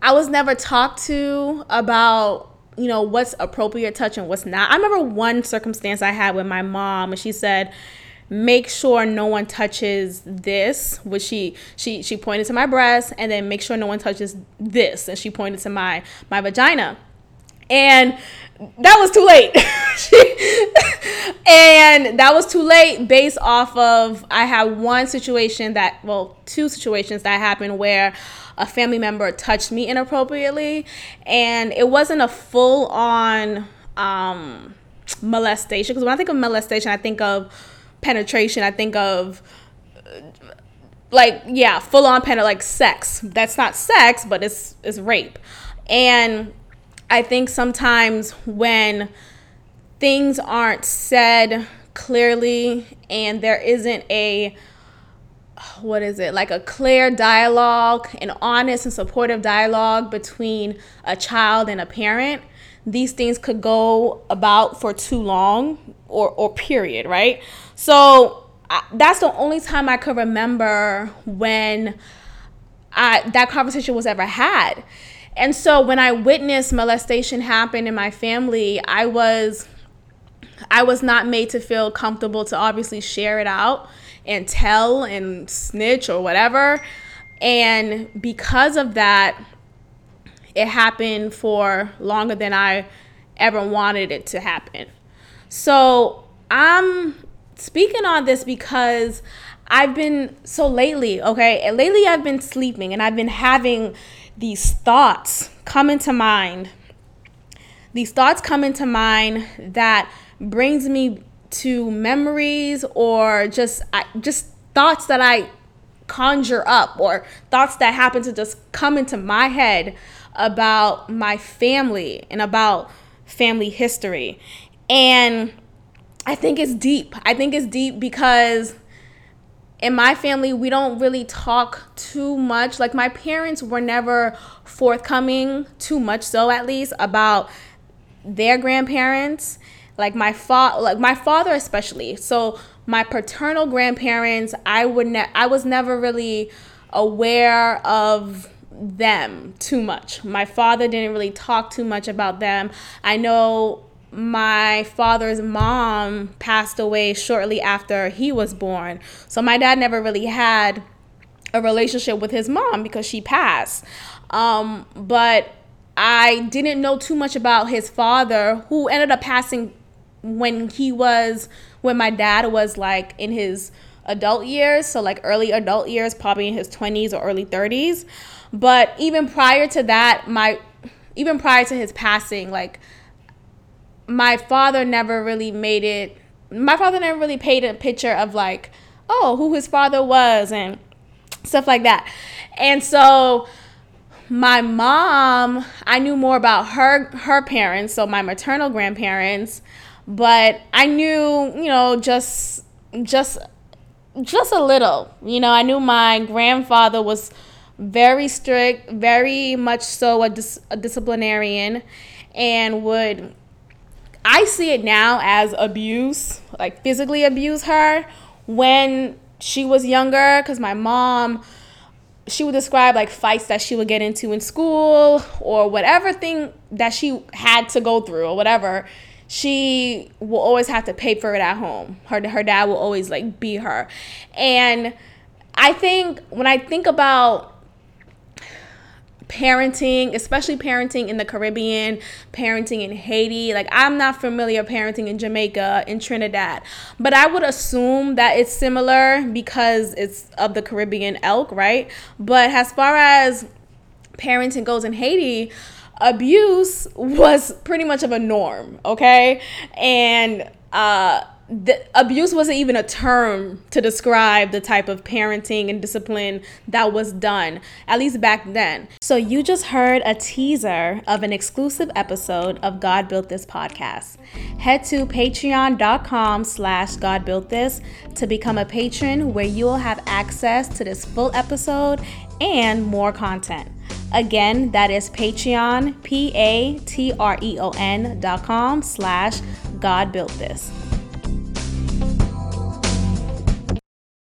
I was never talked to about, you know, what's appropriate touch and what's not. I remember one circumstance I had with my mom, and she said, make sure no one touches this, which she pointed to my breast, and then make sure no one touches this, and she pointed to my vagina. And that was too late. And that was too late based off of, I had two situations that happened where a family member touched me inappropriately, and it wasn't a full-on molestation, because when I think of molestation, I think of penetration, I think of full-on like sex. That's not sex, but it's rape. And I think sometimes when things aren't said clearly and there isn't a clear dialogue, an honest and supportive dialogue between a child and a parent, these things could go about for too long or period, right? So that's the only time I could remember when that conversation was ever had. And so when I witnessed molestation happen in my family, I was not made to feel comfortable to obviously share it out and tell and snitch or whatever. And because of that, it happened for longer than I ever wanted it to happen. So I'm speaking on this because lately I've been sleeping and I've been having these thoughts come into mind. These thoughts come into mind that brings me to memories or just thoughts that I conjure up, or thoughts that happen to just come into my head about my family and about family history. And I think it's deep. I think it's deep because in my family, we don't really talk too much. Like, my parents were never forthcoming, too much so at least, about their grandparents. Like my father especially. So my paternal grandparents, I was never really aware of them too much. My father didn't really talk too much about them. I know my father's mom passed away shortly after he was born. So my dad never really had a relationship with his mom because she passed. But I didn't know too much about his father, who ended up passing when my dad was like in his adult years. So like early adult years, probably in his 20s or early 30s. But even prior to that, even prior to his passing, like, my father never really painted a picture of like, oh, who his father was and stuff like that. And so my mom, I knew more about her parents, so my maternal grandparents, but I knew, you know, just a little, you know. I knew my grandfather was very strict, very much so a disciplinarian, and I see it now as abuse, like physically abuse her when she was younger, because my mom, she would describe like fights that she would get into in school or whatever thing that she had to go through or whatever. She will always have to pay for it at home. Her dad will always like beat her. And I think when I think about parenting, especially parenting in the Caribbean, parenting in Haiti, like, I'm not familiar parenting in Jamaica, in Trinidad, but I would assume that it's similar because it's of the Caribbean ilk, right? But as far as parenting goes in Haiti, abuse was pretty much of a norm, okay? And abuse wasn't even a term to describe the type of parenting and discipline that was done, at least back then. So you just heard a teaser of an exclusive episode of God Built This podcast. Head to patreon.com/godbuiltthis to become a patron, where you will have access to this full episode and more content. Again, that is Patreon, patreon.com/godbuiltthis.